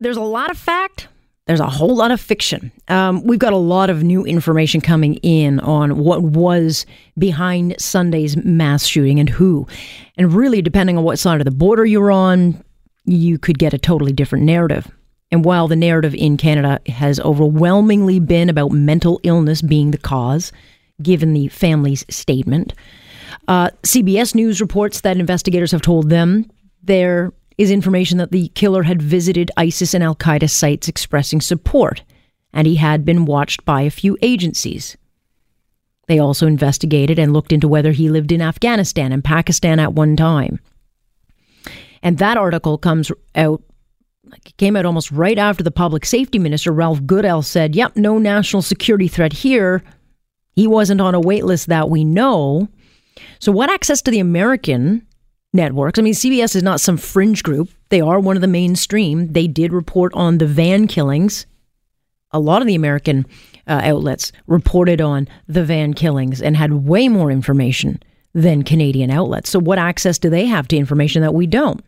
there's a lot of fact. There's a whole lot of fiction. We've got a lot of new information coming in on what was behind Sunday's mass shooting and who. And really, depending on what side of the border you're on, you could get a totally different narrative. And while the narrative in Canada has overwhelmingly been about mental illness being the cause, given the family's statement, CBS News reports that investigators have told them there is information that the killer had visited ISIS and al-Qaeda sites expressing support, and he had been watched by a few agencies. They also investigated and looked into whether he lived in Afghanistan and Pakistan at one time. And that article came out almost right after the public safety minister, Ralph Goodell, said, yep, no national security threat here. He wasn't on a wait list that we know. So what access to the American networks? I mean, CBS is not some fringe group. They are one of the mainstream. They did report on the van killings. A lot of the American outlets reported on the van killings and had way more information than Canadian outlets. So what access do they have to information that we don't?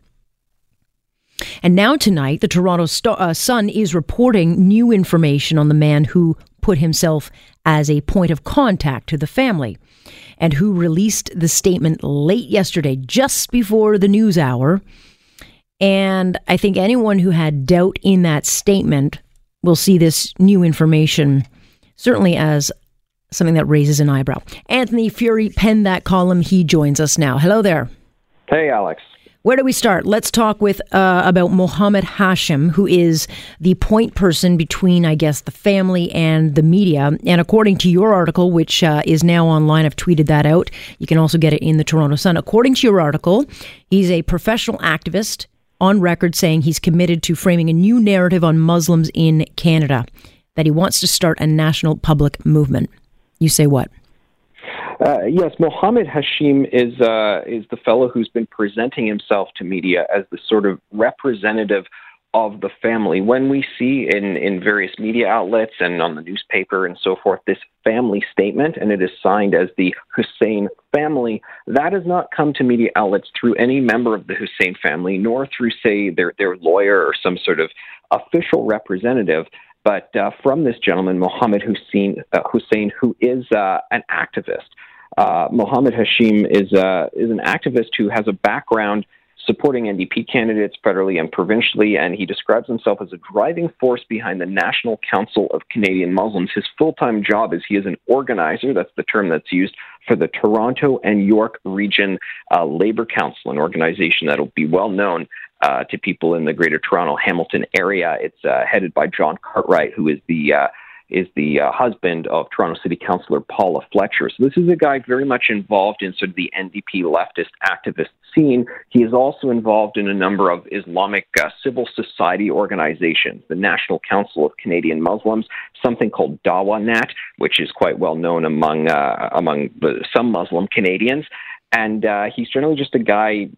And now tonight, the Toronto Sun is reporting new information on the man who put himself as a point of contact to the family and who released the statement late yesterday, just before the news hour. And I think anyone who had doubt in that statement will see this new information certainly as something that raises an eyebrow. Anthony Fury penned that column. He joins us now. Hello there. Hey, Alex. Where do we start? Let's talk about Mohammed Hashim, who is the point person between, I guess, the family and the media. And according to your article, which is now online, I've tweeted that out. You can also get it in the Toronto Sun. According to your article, he's a professional activist on record saying he's committed to framing a new narrative on Muslims in Canada, that he wants to start a national public movement. You say what? Yes, Mohammed Hashim is the fellow who's been presenting himself to media as the sort of representative of the family. When we see in various media outlets and on the newspaper and so forth, this family statement, and it is signed as the Hussein family, that has not come to media outlets through any member of the Hussein family, nor through, say, their lawyer or some sort of official representative. But from this gentleman, Mohammed Hussein, who is an activist. Mohammed Hashim is an activist who has a background supporting NDP candidates federally and provincially, and he describes himself as a driving force behind the National Council of Canadian Muslims. His full-time job is he is an organizer. That's the term that's used for the Toronto and York Region Labor Council, an organization that will be well known to people in the Greater Toronto Hamilton area. It's headed by John Cartwright, who is the husband of Toronto City Councillor Paula Fletcher. So this is a guy very much involved in sort of the NDP leftist activist scene. He is also involved in a number of Islamic civil society organizations, the National Council of Canadian Muslims, something called Dawanat, which is quite well known among some Muslim Canadians. And he's generally just a guy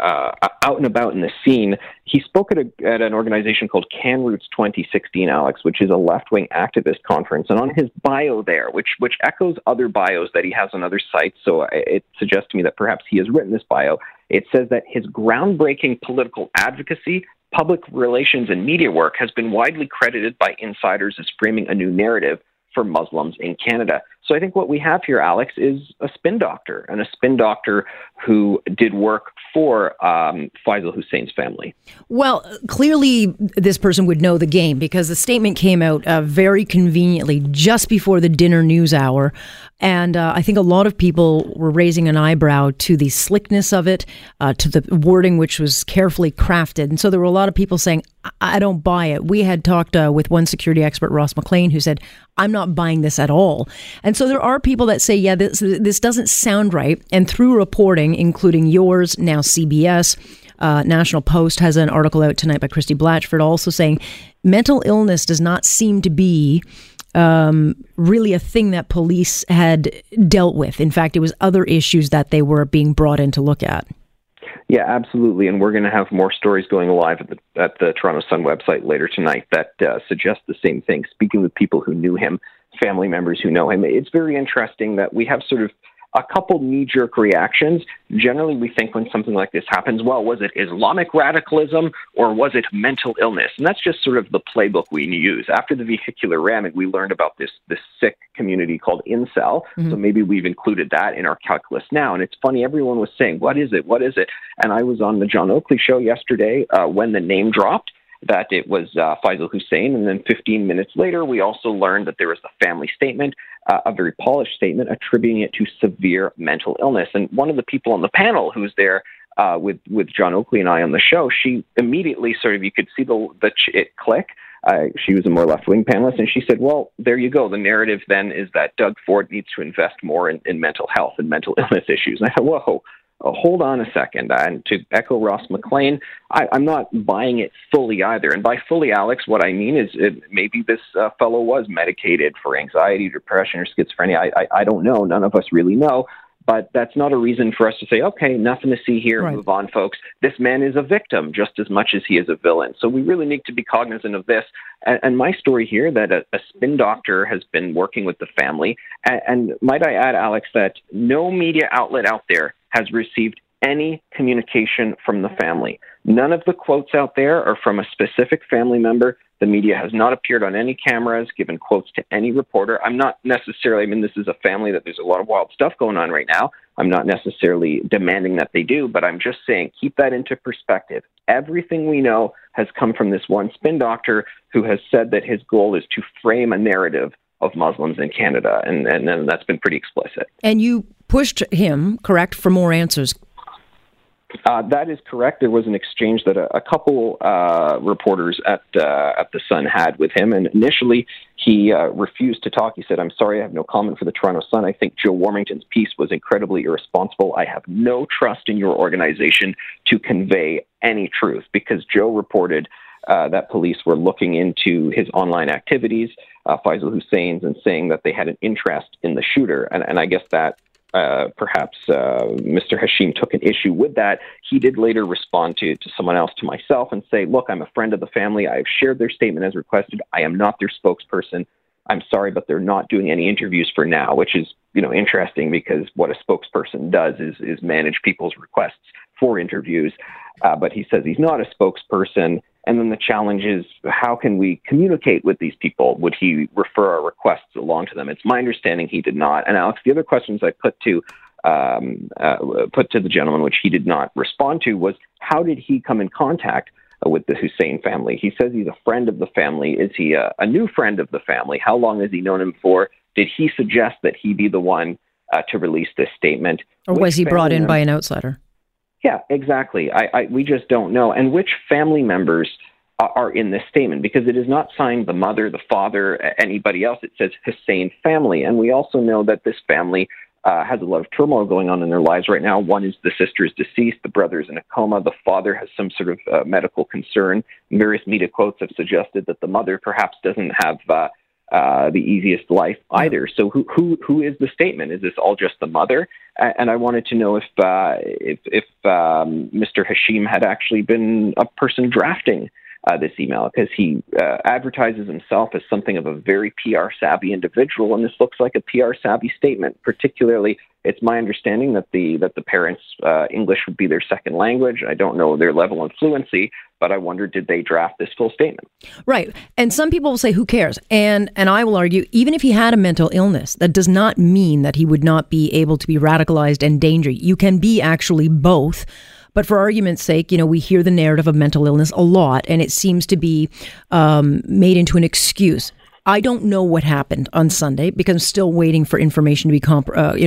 out and about in the scene. He spoke at an organization called CanRoots 2016, Alex, which is a left-wing activist conference. And on his bio there, which echoes other bios that he has on other sites, so it suggests to me that perhaps he has written this bio, it says that his groundbreaking political advocacy, public relations, and media work has been widely credited by insiders as framing a new narrative for Muslims in Canada. So I think what we have here, Alex, is a spin doctor, and a spin doctor who did work for Faisal Hussein's family. Well, clearly this person would know the game, because the statement came out very conveniently just before the dinner news hour. And I think a lot of people were raising an eyebrow to the slickness of it, to the wording, which was carefully crafted. And so there were a lot of people saying, I don't buy it. We had talked with one security expert, Ross McLean, who said, I'm not buying this at all. And so there are people that say, yeah, this doesn't sound right. And through reporting, including yours, now CBS, National Post has an article out tonight by Christy Blatchford also saying mental illness does not seem to be really a thing that police had dealt with. In fact, it was other issues that they were being brought in to look at. Yeah, absolutely. And we're going to have more stories going live at the Toronto Sun website later tonight that suggest the same thing. Speaking with people who knew him, family members who know him, it's very interesting that we have sort of a couple knee-jerk reactions. Generally, we think when something like this happens, well, was it Islamic radicalism or was it mental illness? And that's just sort of the playbook we use. After the vehicular ramming, we learned about this sick community called Incel. Mm-hmm. So maybe we've included that in our calculus now. And it's funny, everyone was saying, what is it? What is it? And I was on the John Oakley show yesterday when the name dropped that it was Faisal Hussein. And then 15 minutes later, we also learned that there was a family statement, a very polished statement, attributing it to severe mental illness. And one of the people on the panel who's there with John Oakley and I on the show, she immediately sort of, you could see it click. She was a more left-wing panelist, and she said, well, there you go. The narrative then is that Doug Ford needs to invest more in mental health and mental illness issues. And I thought, whoa. Hold on a second. And to echo Ross McLean, I'm not buying it fully either. And by fully, Alex, what I mean is maybe this fellow was medicated for anxiety, depression, or schizophrenia. I don't know. None of us really know. But that's not a reason for us to say, okay, nothing to see here, right. Move on, folks. This man is a victim just as much as he is a villain. So we really need to be cognizant of this. And my story here that a spin doctor has been working with the family. And might I add, Alex, that no media outlet out there has received any communication from the family. None of the quotes out there are from a specific family member. The media has not appeared on any cameras, given quotes to any reporter. This is a family that there's a lot of wild stuff going on right now. I'm not necessarily demanding that they do, but I'm just saying, keep that into perspective. Everything we know has come from this one spin doctor who has said that his goal is to frame a narrative of Muslims in Canada, and that's been pretty explicit. And you pushed him, correct, for more answers? That is correct. There was an exchange that a couple reporters at the Sun had with him, and initially he refused to talk. He said, "I'm sorry, I have no comment for the Toronto Sun. I think Joe Warmington's piece was incredibly irresponsible. I have no trust in your organization to convey any truth," because Joe reported that police were looking into his online activities, Faisal Hussein's, and saying that they had an interest in the shooter. And I guess that perhaps Mr. Hashim took an issue with that. He did later respond to someone else, to myself, and say, look, I'm a friend of the family. I've shared their statement as requested. I am not their spokesperson. I'm sorry, but they're not doing any interviews for now, which is, interesting, because what a spokesperson does is manage people's requests for interviews. But he says he's not a spokesperson. And then the challenge is, how can we communicate with these people? Would he refer our requests along to them? It's my understanding he did not. And Alex, the other questions I put to the gentleman, which he did not respond to, was how did he come in contact with the Hussein family? He says he's a friend of the family. Is he a new friend of the family? How long has he known him for? Did he suggest that he be the one to release this statement? Or was he brought in by an outsider? Yeah, exactly. We just don't know. And which family members are in this statement? Because it is not signed the mother, the father, anybody else. It says Hussein family. And we also know that this family has a lot of turmoil going on in their lives right now. One is the sister is deceased, the brother is in a coma, the father has some sort of medical concern. Various media quotes have suggested that the mother perhaps doesn't have the easiest life either. So who is the statement? Is this all just the mother? And I wanted to know if Mr. Hashim had actually been a person drafting this email, because he advertises himself as something of a very PR-savvy individual, and this looks like a PR-savvy statement. Particularly, it's my understanding that the parents' English would be their second language. I don't know their level of fluency, but I wonder, did they draft this full statement? Right. And some people will say, who cares? And I will argue, even if he had a mental illness, that does not mean that he would not be able to be radicalized and dangerous. You can be actually both. But for argument's sake, we hear the narrative of mental illness a lot, and it seems to be made into an excuse. I don't know what happened on Sunday, because I'm still waiting for information to be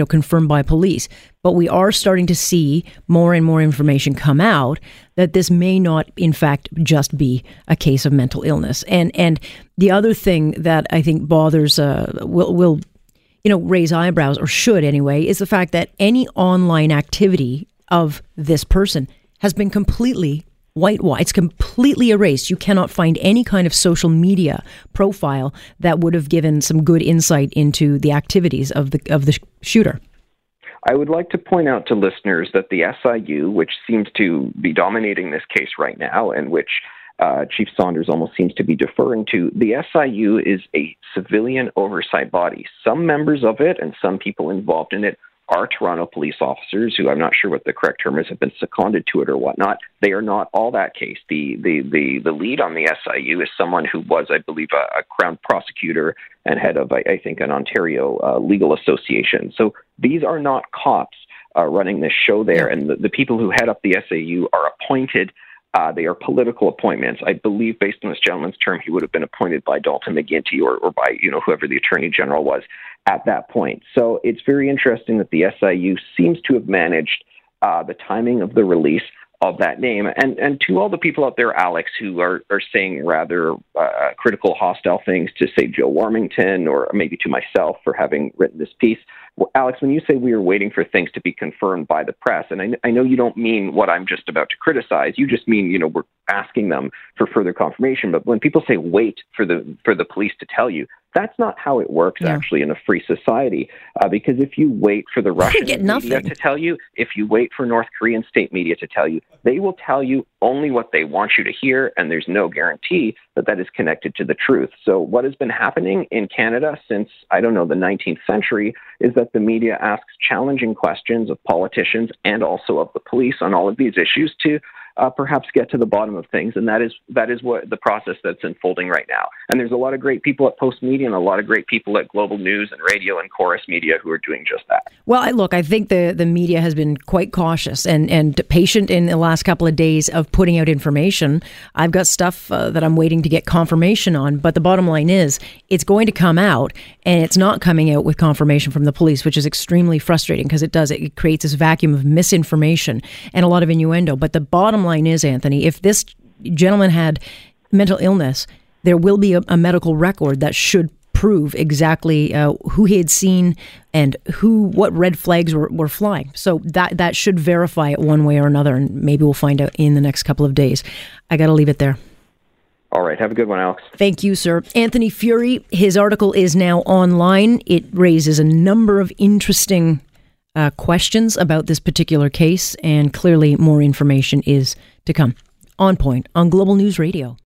confirmed by police. But we are starting to see more and more information come out that this may not, in fact, just be a case of mental illness. And the other thing that I think bothers will raise eyebrows, or should anyway, is the fact that any online activity of this person has been completely whitewashed. It's completely erased. You cannot find any kind of social media profile that would have given some good insight into the activities of the shooter. I would like to point out to listeners that the SIU, which seems to be dominating this case right now, and which Chief Saunders almost seems to be deferring to, the SIU is a civilian oversight body. Some members of it and some people involved in it our Toronto police officers, who I'm not sure what the correct term is, have been seconded to it or whatnot. They are not all that case. The lead on the SIU is someone who was, I believe, a Crown prosecutor and head of, I think, an Ontario legal association. So these are not cops running this show there. And the people who head up the SIU are appointed. They are political appointments. I believe, based on this gentleman's term, he would have been appointed by Dalton McGuinty or by, you know, whoever the Attorney General was at that point. So it's very interesting that the SIU seems to have managed the timing of the release of that name. And to all the people out there, Alex, who are saying rather critical, hostile things to, say, Joe Warmington or maybe to myself for having written this piece, well, Alex, when you say we are waiting for things to be confirmed by the press, and I know you don't mean what I'm just about to criticize, you just mean, you know, we're asking them for further confirmation. But when people say wait for the police to tell you, that's not how it works, actually, in a free society, because if you wait for the Russian media to tell you, if you wait for North Korean state media to tell you, they will tell you only what they want you to hear, and there's no guarantee that that is connected to the truth. So what has been happening in Canada since, I don't know, the 19th century is that the media asks challenging questions of politicians and also of the police on all of these issues to perhaps get to the bottom of things, and that is what the process that's unfolding right now. And there's a lot of great people at Post Media and a lot of great people at Global News and Radio and Chorus Media who are doing just that. Well, I think the media has been quite cautious and patient in the last couple of days of putting out information. I've got stuff that I'm waiting to get confirmation on, but the bottom line is it's going to come out, and it's not coming out with confirmation from the police, which is extremely frustrating because it creates this vacuum of misinformation and a lot of innuendo. But the bottom line is, Anthony, if this gentleman had mental illness, there will be a medical record that should prove exactly who he had seen and what red flags were flying. So that should verify it one way or another, and maybe we'll find out in the next couple of days. I got to leave it there. All right. Have a good one, Alex. Thank you, sir. Anthony Fury, his article is now online. It raises a number of interesting questions about this particular case, and clearly more information is to come. On Point on Global News Radio.